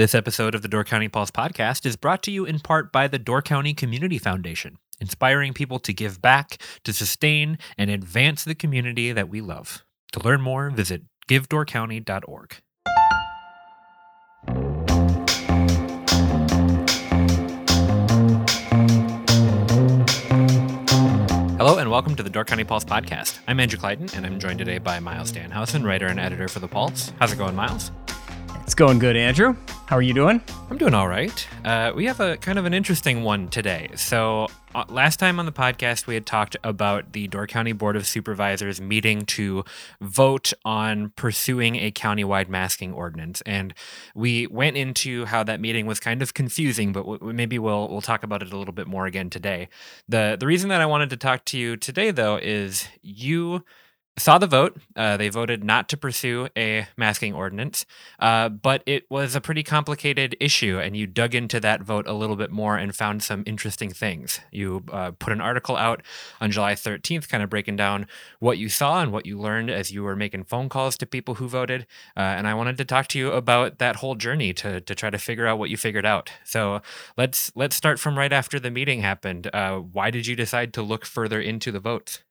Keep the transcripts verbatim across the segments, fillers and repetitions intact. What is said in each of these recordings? This episode of the Door County Pulse Podcast is brought to you in part by the Door County Community Foundation, inspiring people to give back, to sustain, and advance the community that we love. To learn more, visit give door county dot org. Hello and welcome to the Door County Pulse Podcast. I'm Andrew Clayton, and I'm joined today by Miles Stanhausen, writer and editor for The Pulse. How's it going, Miles? It's going good, Andrew. How are you doing? I'm doing all right. Uh, we have a kind of an interesting one today. So uh, last time on the podcast, we had talked about the Door County Board of Supervisors meeting to vote on pursuing a countywide masking ordinance. And we went into how that meeting was kind of confusing, but w- maybe we'll we'll talk about it a little bit more again today. The, the reason that I wanted to talk to you today, though, is you saw the vote. Uh, they voted not to pursue a masking ordinance, uh, but it was a pretty complicated issue, and you dug into that vote a little bit more and found some interesting things. You uh, put an article out on July thirteenth, kind of breaking down what you saw and what you learned as you were making phone calls to people who voted, uh, and I wanted to talk to you about that whole journey to to try to figure out what you figured out. So let's, let's start from right after the meeting happened. Uh, why did you decide to look further into the votes?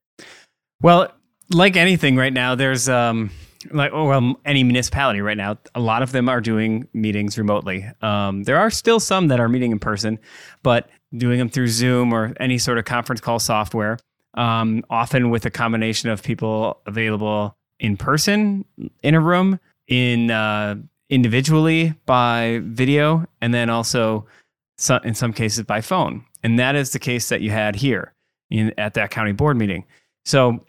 Well, like anything right now, there's um, like oh well, any municipality right now, a lot of them are doing meetings remotely. Um, there are still some that are meeting in person, but doing them through Zoom or any sort of conference call software, um, often with a combination of people available in person, in a room, in uh, individually by video, and then also so, in some cases by phone. And that is the case that you had here in at that county board meeting. So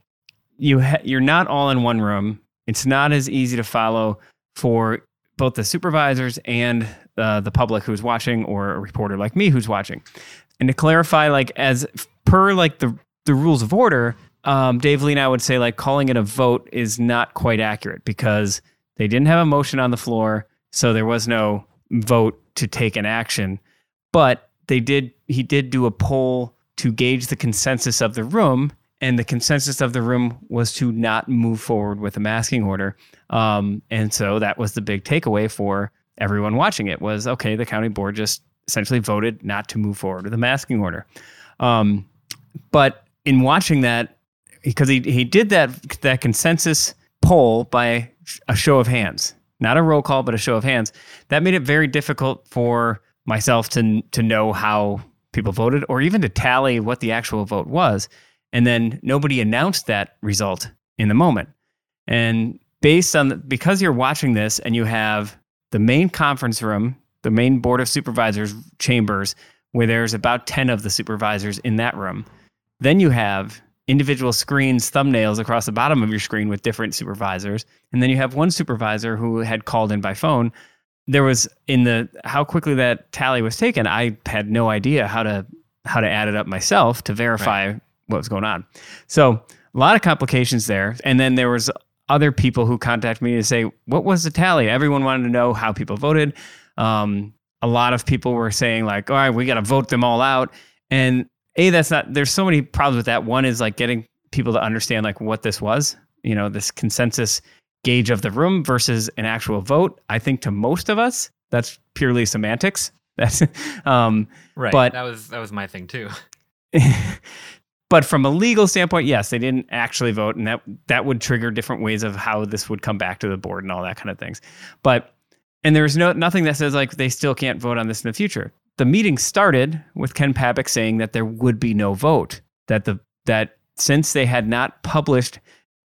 You ha- you're not all in one room. It's not as easy to follow for both the supervisors and uh, the public who's watching, or a reporter like me who's watching. And to clarify, like as per like the, the rules of order, um, Dave Lee and I would say like calling it a vote is not quite accurate because they didn't have a motion on the floor, so there was no vote to take an action. But they did. He did do a poll to gauge the consensus of the room. And the consensus of the room was to not move forward with a masking order. Um, and so that was the big takeaway for everyone watching it was, okay, the county board just essentially voted not to move forward with a masking order. Um, but in watching that, because he, he did that, that consensus poll by a show of hands, not a roll call, but a show of hands, that made it very difficult for myself to, to know how people voted or even to tally what the actual vote was. And then nobody announced that result in the moment. And based on, the, because you're watching this and you have the main conference room, the main Board of Supervisors chambers, where there's about ten of the supervisors in that room, then you have individual screens, thumbnails across the bottom of your screen with different supervisors. And then you have one supervisor who had called in by phone. There was in the, how quickly that tally was taken, I had no idea how to, how to add it up myself to verify right. what was going on. So a lot of complications there. And then there was other people who contacted me to say, what was the tally? Everyone wanted to know how people voted. Um, a lot of people were saying like, all right, we got to vote them all out. And A, that's not, there's so many problems with that. One is like getting people to understand like what this was, you know, this consensus gauge of the room versus an actual vote. I think to most of us, that's purely semantics. That's um, right. But that was, that was my thing too. But from a legal standpoint, yes, they didn't actually vote, and that that would trigger different ways of how this would come back to the board and all that kind of things. But and there's no nothing that says like they still can't vote on this in the future. The meeting started with Ken Pabick saying that there would be no vote, that the that since they had not published,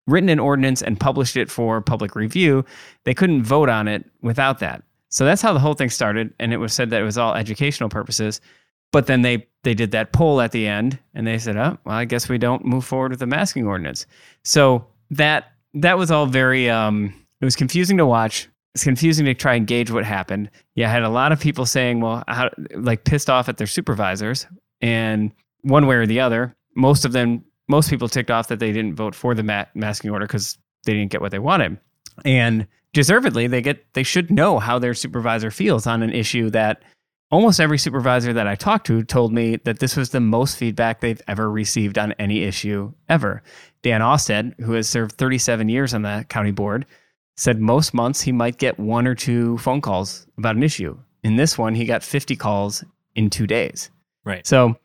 written an ordinance and published it for public review, they couldn't vote on it without that. So that's how the whole thing started, and it was said that it was all educational purposes. But then they, they did that poll at the end, and they said, oh, well, I guess we don't move forward with the masking ordinance. So that that was all very, um, it was confusing to watch. It's confusing to try and gauge what happened. Yeah, I had a lot of people saying, well, how, like pissed off at their supervisors, and one way or the other, most of them, most people ticked off that they didn't vote for the ma- masking order because they didn't get what they wanted. And deservedly, they get they should know how their supervisor feels on an issue that almost every supervisor that I talked to told me that this was the most feedback they've ever received on any issue ever. Dan Austad, who has served thirty-seven years on the county board, said most months he might get one or two phone calls about an issue. In this one, he got fifty calls in two days. Right. So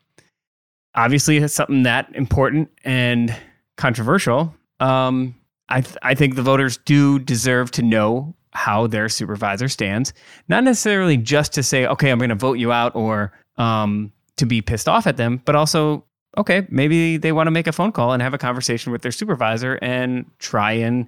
obviously it's something that important and controversial. Um, I, th- I think the voters do deserve to know how their supervisor stands, not necessarily just to say, okay, I'm going to vote you out or um, to be pissed off at them, but also, okay, maybe they want to make a phone call and have a conversation with their supervisor and try and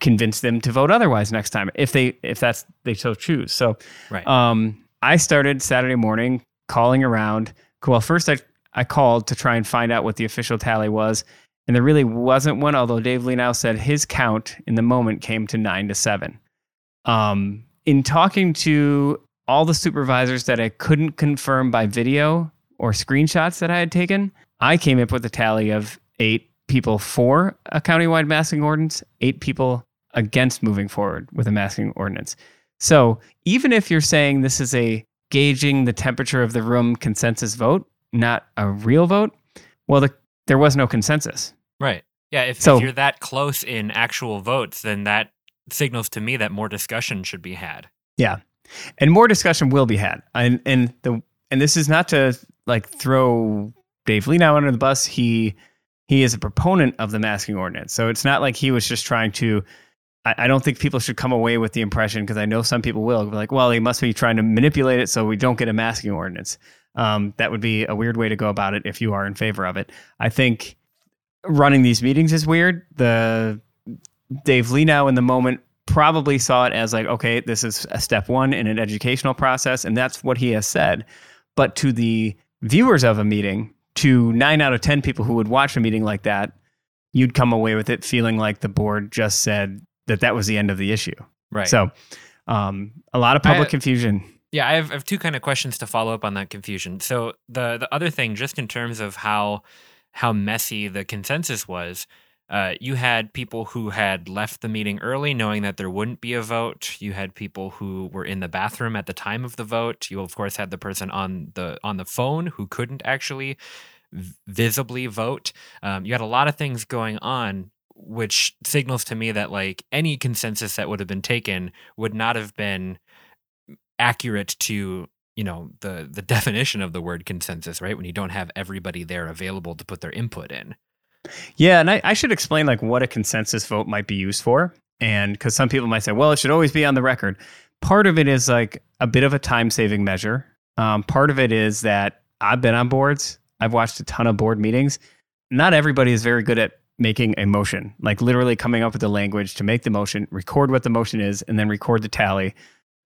convince them to vote otherwise next time if they if that's they so choose. So right. um, I started Saturday morning calling around. Well, first I, I called to try and find out what the official tally was, and there really wasn't one, although Dave Lienau said his count in the moment came to nine to seven. Um, in talking to all the supervisors that I couldn't confirm by video or screenshots that I had taken, I came up with a tally of eight people for a countywide masking ordinance, eight people against moving forward with a masking ordinance. So even if you're saying this is a gauging the temperature of the room consensus vote, not a real vote, well, the, there was no consensus. Right. Yeah. If, so, if you're that close in actual votes, then that signals to me that more discussion should be had. Yeah. And more discussion will be had. And and the and this is not to like throw Dave Lienau under the bus. He he is a proponent of the masking ordinance. So it's not like he was just trying to, I, I don't think people should come away with the impression, because I know some people will be like, well, he must be trying to manipulate it so we don't get a masking ordinance. Um, that would be a weird way to go about it if you are in favor of it. I think running these meetings is weird. The Dave Lienau in the moment probably saw it as like, okay, this is a step one in an educational process, and that's what he has said. But to the viewers of a meeting, to nine out of ten people who would watch a meeting like that, you'd come away with it feeling like the board just said that that was the end of the issue. Right. So um, a lot of public I, confusion. Yeah, I have, I have two kind of questions to follow up on that confusion. So the the other thing, just in terms of how how messy the consensus was, Uh, you had people who had left the meeting early knowing that there wouldn't be a vote. You had people who were in the bathroom at the time of the vote. You, of course, had the person on the on the phone who couldn't actually v- visibly vote. Um, you had a lot of things going on, which signals to me that like any consensus that would have been taken would not have been accurate to, you know, the the definition of the word consensus, right? When you don't have everybody there available to put their input in. Yeah, and I, I should explain like what a consensus vote might be used for, and because some people might say, well, it should always be on the record. Part of it is like a bit of a time-saving measure. Um, part of it is that I've been on boards. I've watched a ton of board meetings. Not everybody is very good at making a motion, like literally coming up with the language to make the motion, record what the motion is, and then record the tally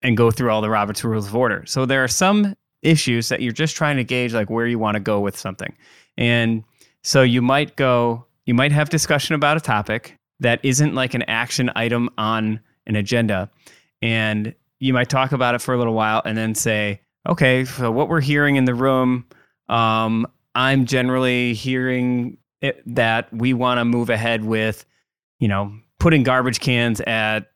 and go through all the Robert's Rules of Order. So there are some issues that you're just trying to gauge like where you want to go with something. And so you might go, you might have discussion about a topic that isn't like an action item on an agenda. And you might talk about it for a little while and then say, okay, so what we're hearing in the room, um, I'm generally hearing it, that we want to move ahead with, you know, putting garbage cans at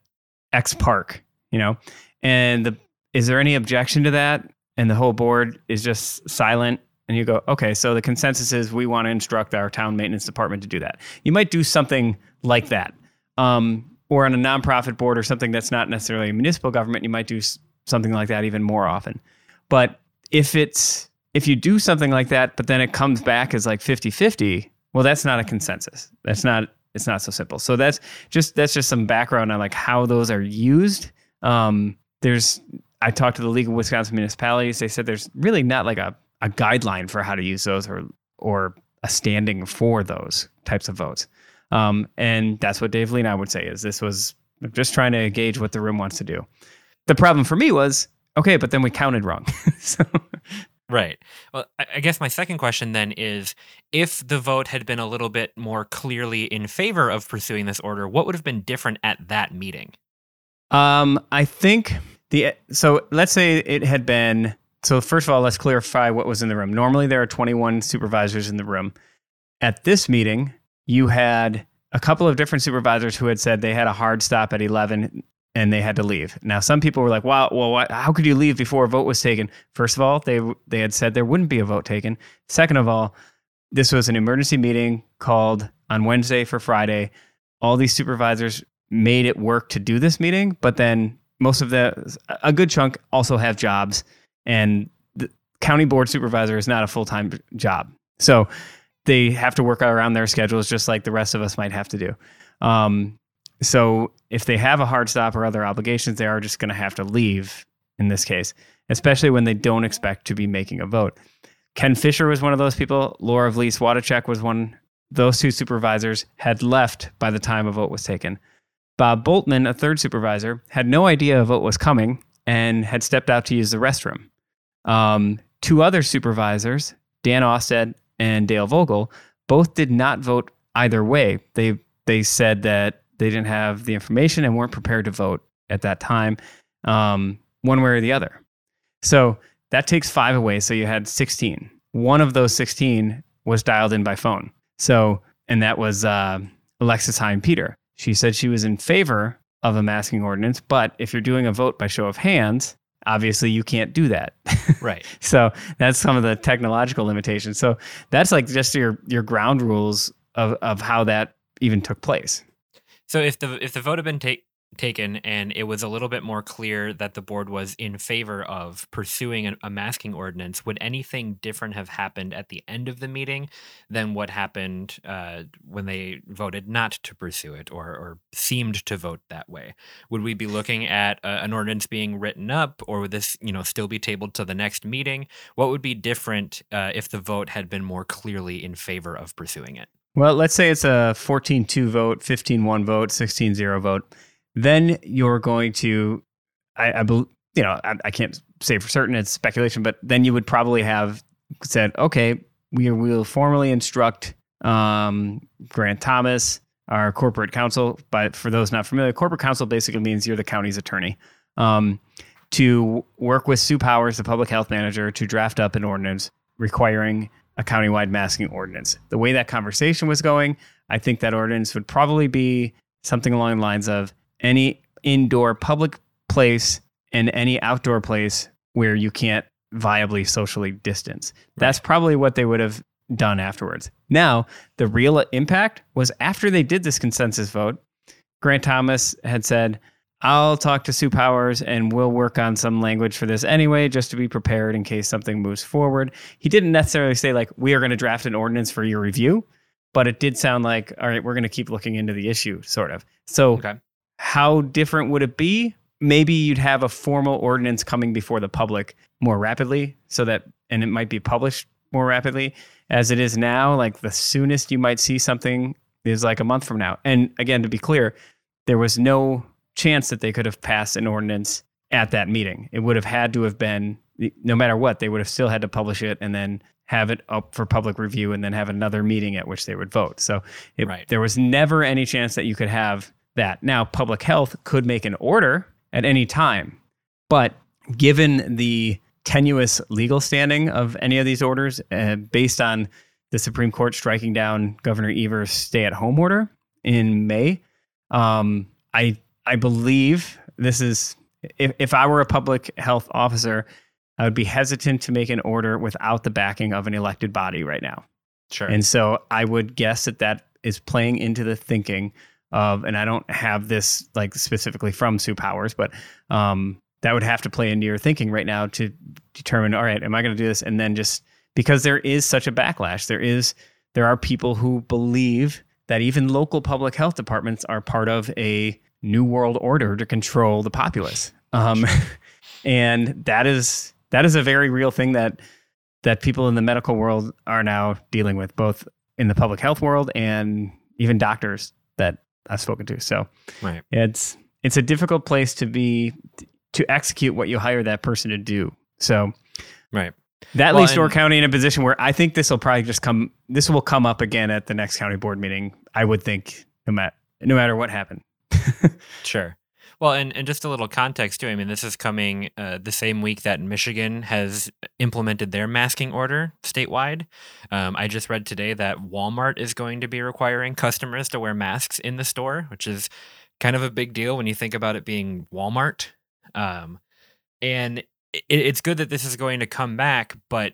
X park, you know, and the, is there any objection to that? And the whole board is just silent. And you go, okay, so the consensus is we want to instruct our town maintenance department to do that. You might do something like that. Um, or on a nonprofit board or something that's not necessarily a municipal government, you might do something like that even more often. But if it's if you do something like that, but then it comes back as like fifty-fifty, well, that's not a consensus. That's not, it's not so simple. So that's just that's just some background on like how those are used. Um, there's, I talked to the League of Wisconsin Municipalities. They said there's really not like a a guideline for how to use those or or a standing for those types of votes. Um, and that's what Dave Lienau would say is this was just trying to gauge what the room wants to do. The problem for me was, okay, but then we counted wrong. so. Right. Well, I guess my second question then is, if the vote had been a little bit more clearly in favor of pursuing this order, what would have been different at that meeting? Um, I think the, so let's say it had been, So first of all, let's clarify what was in the room. Normally, there are twenty-one supervisors in the room. At this meeting, you had a couple of different supervisors who had said they had a hard stop at eleven and they had to leave. Now, some people were like, wow, well, how could you leave before a vote was taken? First of all, they they had said there wouldn't be a vote taken. Second of all, this was an emergency meeting called on Wednesday for Friday. All these supervisors made it work to do this meeting, but then most of the, a good chunk also have jobs, and the county board supervisor is not a full-time job. So they have to work around their schedules just like the rest of us might have to do. Um, so if they have a hard stop or other obligations, they are just going to have to leave in this case, especially when they don't expect to be making a vote. Ken Fisher was one of those people. Laura Vlis-Watacek was one. Those two supervisors had left by the time a vote was taken. Bob Boltman, a third supervisor, had no idea a vote was coming and had stepped out to use the restroom. Um, two other supervisors, Dan Austad and Dale Vogel, both did not vote either way. They they said that they didn't have the information and weren't prepared to vote at that time, um, one way or the other. So that takes five away, so you had sixteen. One of those sixteen was dialed in by phone. So, and that was uh, Alexis Hein-Peter. She said she was in favor of a masking ordinance, but if you're doing a vote by show of hands, obviously you can't do that. Right. So that's some of the technological limitations. So that's like just your your ground rules of, of how that even took place. So if the if the vote had been ta- taken and it was a little bit more clear that the board was in favor of pursuing a masking ordinance, would anything different have happened at the end of the meeting than what happened uh, when they voted not to pursue it, or, or seemed to vote that way? Would we be looking at uh, an ordinance being written up, or would this, you know, still be tabled to the next meeting? What would be different uh, if the vote had been more clearly in favor of pursuing it? Well, let's say it's a fourteen two vote, fifteen one vote, sixteen zero vote. Then you're going to, I, I you know, I, I can't say for certain, it's speculation, but then you would probably have said, okay, we will formally instruct um, Grant Thomas, our corporate counsel. But for those not familiar, corporate counsel basically means you're the county's attorney, um, to work with Sue Powers, the public health manager, to draft up an ordinance requiring a countywide masking ordinance. The way that conversation was going, I think that ordinance would probably be something along the lines of any indoor public place and any outdoor place where you can't viably socially distance. Right. That's probably what they would have done afterwards. Now, the real impact was after they did this consensus vote, Grant Thomas had said, I'll talk to Sue Powers and we'll work on some language for this anyway, just to be prepared in case something moves forward. He didn't necessarily say like, we are going to draft an ordinance for your review, but it did sound like, all right, we're going to keep looking into the issue, sort of. So okay. How different would it be? Maybe you'd have a formal ordinance coming before the public more rapidly, so that, and it might be published more rapidly as it is now. Like the soonest you might see something is like a month from now. And again, to be clear, there was no chance that they could have passed an ordinance at that meeting. It would have had to have been, no matter what, they would have still had to publish it and then have it up for public review and then have another meeting at which they would vote. So it, right. There was never any chance that you could have that. Now, public health could make an order at any time, but given the tenuous legal standing of any of these orders, uh, based on the Supreme Court striking down Governor Evers' stay-at-home order in May, um, I I believe this is, if, if I were a public health officer, I would be hesitant to make an order without the backing of an elected body right now. Sure. And so I would guess that that is playing into the thinking of, and I don't have this like specifically from Sue Powers, but um, that would have to play into your thinking right now to determine, all right, am I going to do this? And then just because there is such a backlash, there is, there are people who believe that even local public health departments are part of a New World Order to control the populace. Um, and that is that is a very real thing that that people in the medical world are now dealing with, both in the public health world and even doctors that I've spoken to. So right. it's it's a difficult place to be, to execute what you hire that person to do. So right. that well, leaves Door County in a position where I think this will probably just come, this will come up again at the next county board meeting, I would think, no matter, no matter what happened. Sure. Well, and, and just a little context too. I mean, this is coming uh, the same week that Michigan has implemented their masking order statewide. Um, I just read today that Walmart is going to be requiring customers to wear masks in the store, which is kind of a big deal when you think about it being Walmart. Um, and it, it's good that this is going to come back, but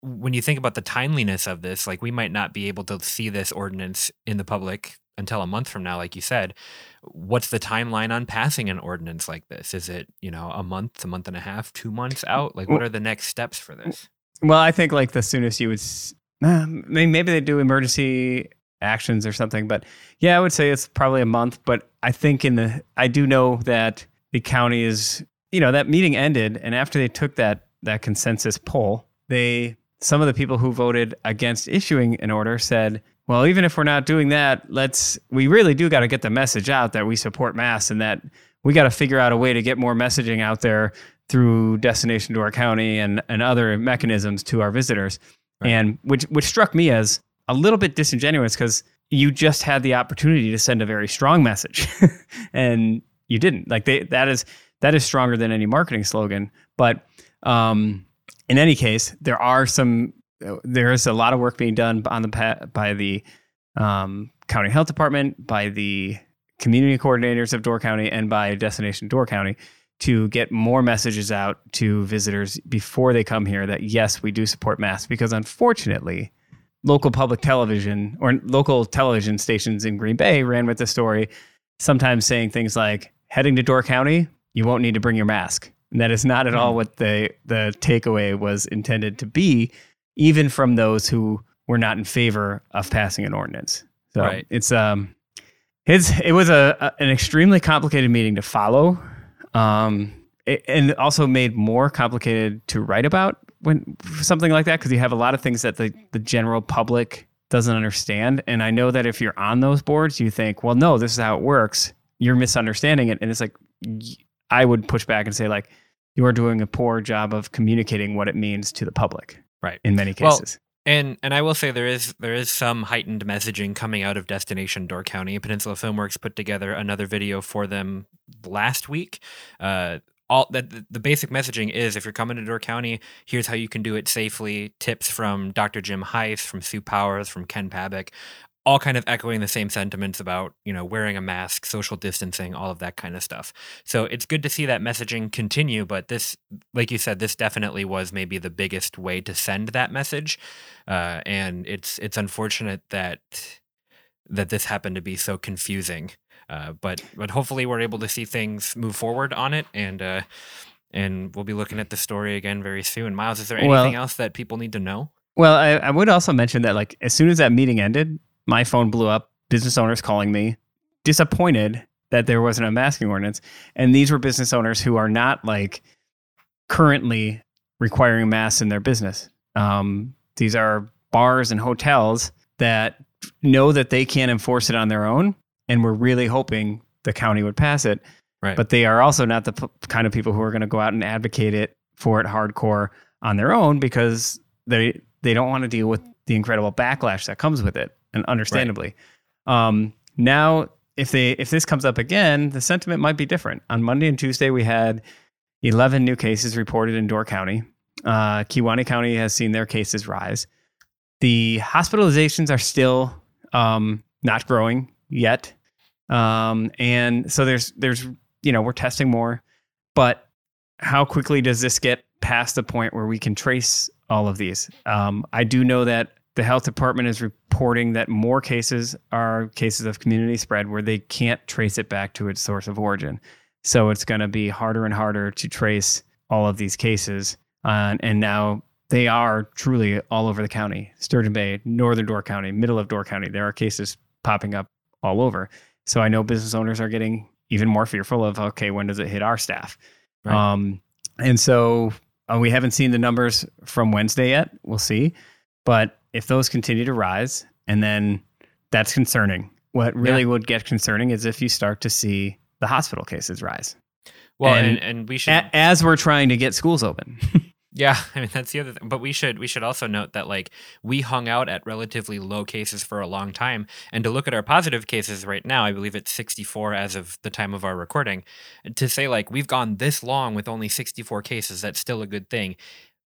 when you think about the timeliness of this, like we might not be able to see this ordinance in the public until a month from now, like you said, what's the timeline on passing an ordinance like this? Is it, you know, a month, a month and a half, two months out? Like, what are the next steps for this? Well, I think like the soonest you would, uh, maybe they do emergency actions or something, but yeah, I would say it's probably a month. But I think in the, I do know that the county is, you know, that meeting ended, and after they took that, that consensus poll, they, some of the people who voted against issuing an order said, well, even if we're not doing that, let's, we really do got to get the message out that we support masks, and that we got to figure out a way to get more messaging out there through Destination Door County and, and other mechanisms to our visitors. Right. And which, which struck me as a little bit disingenuous, because you just had the opportunity to send a very strong message and you didn't. Like they, that is, that is stronger than any marketing slogan. But um, in any case, there are some, there is a lot of work being done on the by the um, county health department, by the community coordinators of Door County, and by Destination Door County to get more messages out to visitors before they come here that, yes, we do support masks. Because unfortunately, local public television or local television stations in Green Bay ran with the story, sometimes saying things like, heading to Door County, you won't need to bring your mask. And that is not at all what the the takeaway was intended to be, even from those who were not in favor of passing an ordinance. So right. it's um, it's it was a, a an extremely complicated meeting to follow, um, it, and also made more complicated to write about when something like that, because you have a lot of things that the, the general public doesn't understand. And I know that if you're on those boards, you think, well, no, this is how it works. You're misunderstanding it, and it's like I would push back and say, like, you are doing a poor job of communicating what it means to the public. Right. In many cases. Well, and and I will say there is there is some heightened messaging coming out of Destination Door County. Peninsula Filmworks put together another video for them last week. Uh, all the, the basic messaging is, if you're coming to Door County, here's how you can do it safely. Tips from Doctor Jim Heiss, from Sue Powers, from Ken Pabick, all kind of echoing the same sentiments about, you know, wearing a mask, social distancing, all of that kind of stuff. So it's good to see that messaging continue, but this, like you said, this definitely was maybe the biggest way to send that message. Uh, and it's it's unfortunate that that this happened to be so confusing. Uh, but but hopefully we're able to see things move forward on it, and uh, and we'll be looking at the story again very soon. Miles, is there anything well, else that people need to know? Well, I, I would also mention that, like, as soon as that meeting ended, my phone blew up, business owners calling me, disappointed that there wasn't a masking ordinance. And these were business owners who are not, like, currently requiring masks in their business. Um, these are bars and hotels that know that they can't enforce it on their own, and were really hoping the county would pass it. Right. But they are also not the p- kind of people who are going to go out and advocate it for it hardcore on their own, because they they don't want to deal with the incredible backlash that comes with it. And understandably, right. um, now, if they if this comes up again, the sentiment might be different. On Monday and Tuesday, we had eleven new cases reported in Door County. Uh, Kewanee County has seen their cases rise. The hospitalizations are still um, not growing yet, um, and so there's there's you know we're testing more, but how quickly does this get past the point where we can trace all of these? Um, I do know that the health department is reporting that more cases are cases of community spread where they can't trace it back to its source of origin. So it's going to be harder and harder to trace all of these cases. Uh, and now they are truly all over the county. Sturgeon Bay, northern Door County, middle of Door County. There are cases popping up all over. So I know business owners are getting even more fearful of, okay, when does it hit our staff? Right. Um, and so uh, we haven't seen the numbers from Wednesday yet. We'll see. But if those continue to rise, and then that's concerning. What really yeah. would get concerning is if you start to see the hospital cases rise. Well, and, and, and we should, a, as we're trying to get schools open. Yeah, I mean, that's the other thing. But we should we should also note that, like, we hung out at relatively low cases for a long time. And to look at our positive cases right now, I believe it's sixty-four as of the time of our recording. To say, like, we've gone this long with only sixty-four cases, that's still a good thing.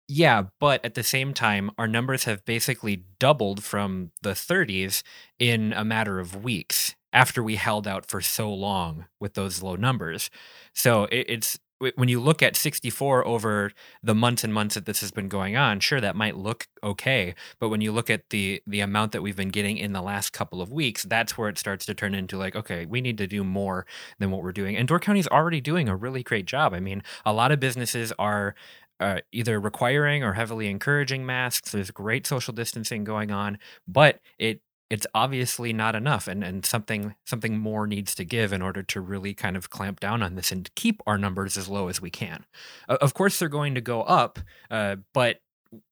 Yeah, but at the same time, our numbers have basically doubled from the thirties in a matter of weeks after we held out for so long with those low numbers. So it, it's when you look at sixty-four over the months and months that this has been going on, sure, that might look okay. But when you look at the the amount that we've been getting in the last couple of weeks, that's where it starts to turn into like, okay, we need to do more than what we're doing. And Door County is already doing a really great job. I mean, a lot of businesses are uh, either requiring or heavily encouraging masks. There's great social distancing going on, but it It's obviously not enough, and, and something something more needs to give in order to really kind of clamp down on this and keep our numbers as low as we can. Uh, of course, they're going to go up, uh, but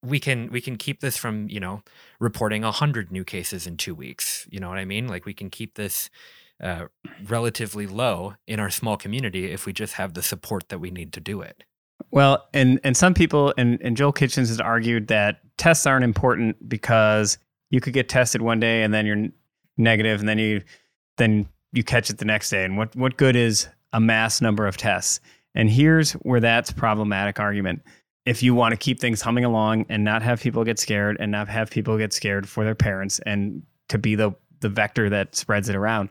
we can we can keep this from, you know, reporting one hundred new cases in two weeks. You know what I mean? Like, we can keep this uh, relatively low in our small community if we just have the support that we need to do it. Well, and and some people, and, and Joel Kitchens has argued that tests aren't important because you could get tested one day and then you're negative, and then you then you catch it the next day. And what, what good is a mass number of tests? And here's where that's a problematic argument. If you want to keep things humming along and not have people get scared and not have people get scared for their parents and to be the, the vector that spreads it around.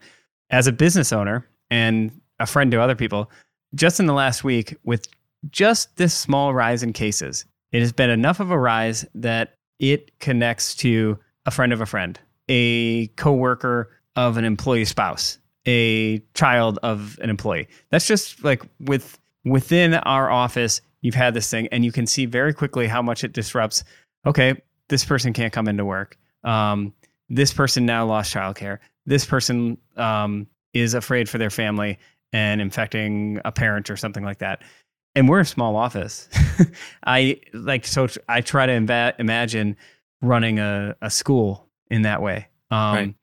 As a business owner and a friend to other people, just in the last week, with just this small rise in cases, it has been enough of a rise that it connects to a friend of a friend, a coworker of an employee's spouse, a child of an employee. That's just like with within our office, you've had this thing, and you can see very quickly how much it disrupts. Okay, this person can't come into work. Um, this person now lost childcare. This person um, is afraid for their family and infecting a parent or something like that. And we're a small office. I like so I try to imba- imagine. running a, a school in that way, um, right.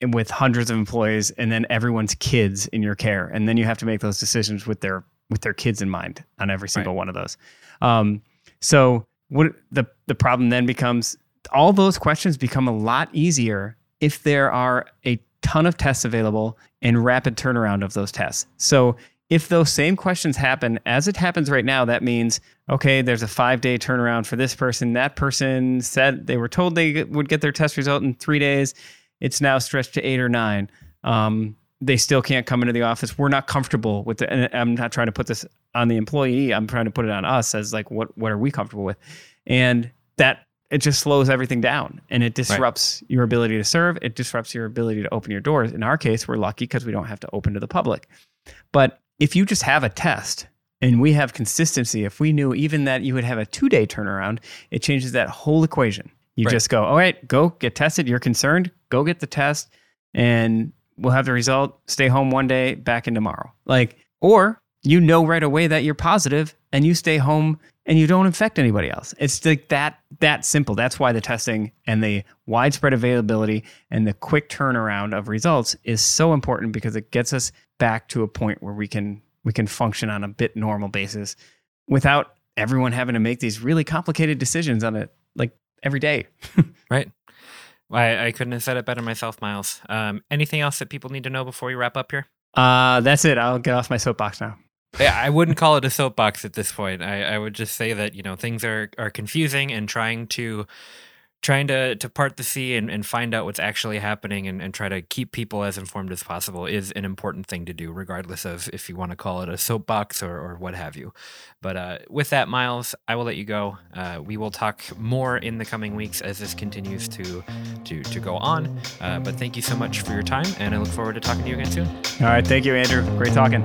and with hundreds of employees, and then everyone's kids in your care. And then you have to make those decisions with their, with their kids in mind on every single right. one of those. Um, so what the, the problem then becomes, all those questions become a lot easier if there are a ton of tests available and rapid turnaround of those tests. So if those same questions happen as it happens right now, that means, okay, there's a five-day turnaround for this person. That person said they were told they would get their test result in three days. It's now stretched to eight or nine. Um, they still can't come into the office. We're not comfortable with it. And I'm not trying to put this on the employee. I'm trying to put it on us as like, what what are we comfortable with? And that it just slows everything down, and it disrupts right. your ability to serve. It disrupts your ability to open your doors. In our case, we're lucky because we don't have to open to the public. But if you just have a test and we have consistency, if we knew even that you would have a two-day turnaround, it changes that whole equation. You right. just go, all right, go get tested. You're concerned. Go get the test and we'll have the result. Stay home one day, back in tomorrow. Like, or you know right away that you're positive and you stay home and you don't infect anybody else. It's like that, that simple. That's why the testing and the widespread availability and the quick turnaround of results is so important, because it gets us back to a point where we can we can function on a bit normal basis without everyone having to make these really complicated decisions on it like every day. Right. I, I couldn't have said it better myself, Miles. Um, anything else that people need to know before we wrap up here? Uh, that's it. I'll get off my soapbox now. Yeah, I wouldn't call it a soapbox at this point. I, I would just say that, you know, things are are confusing, and trying to trying to, to part the sea and, and find out what's actually happening and, and try to keep people as informed as possible is an important thing to do, regardless of if you want to call it a soapbox or, or what have you. But uh, with that, Miles, I will let you go. Uh, we will talk more in the coming weeks as this continues to, to, to go on. Uh, but thank you so much for your time, and I look forward to talking to you again soon. All right. Thank you, Andrew. Great talking.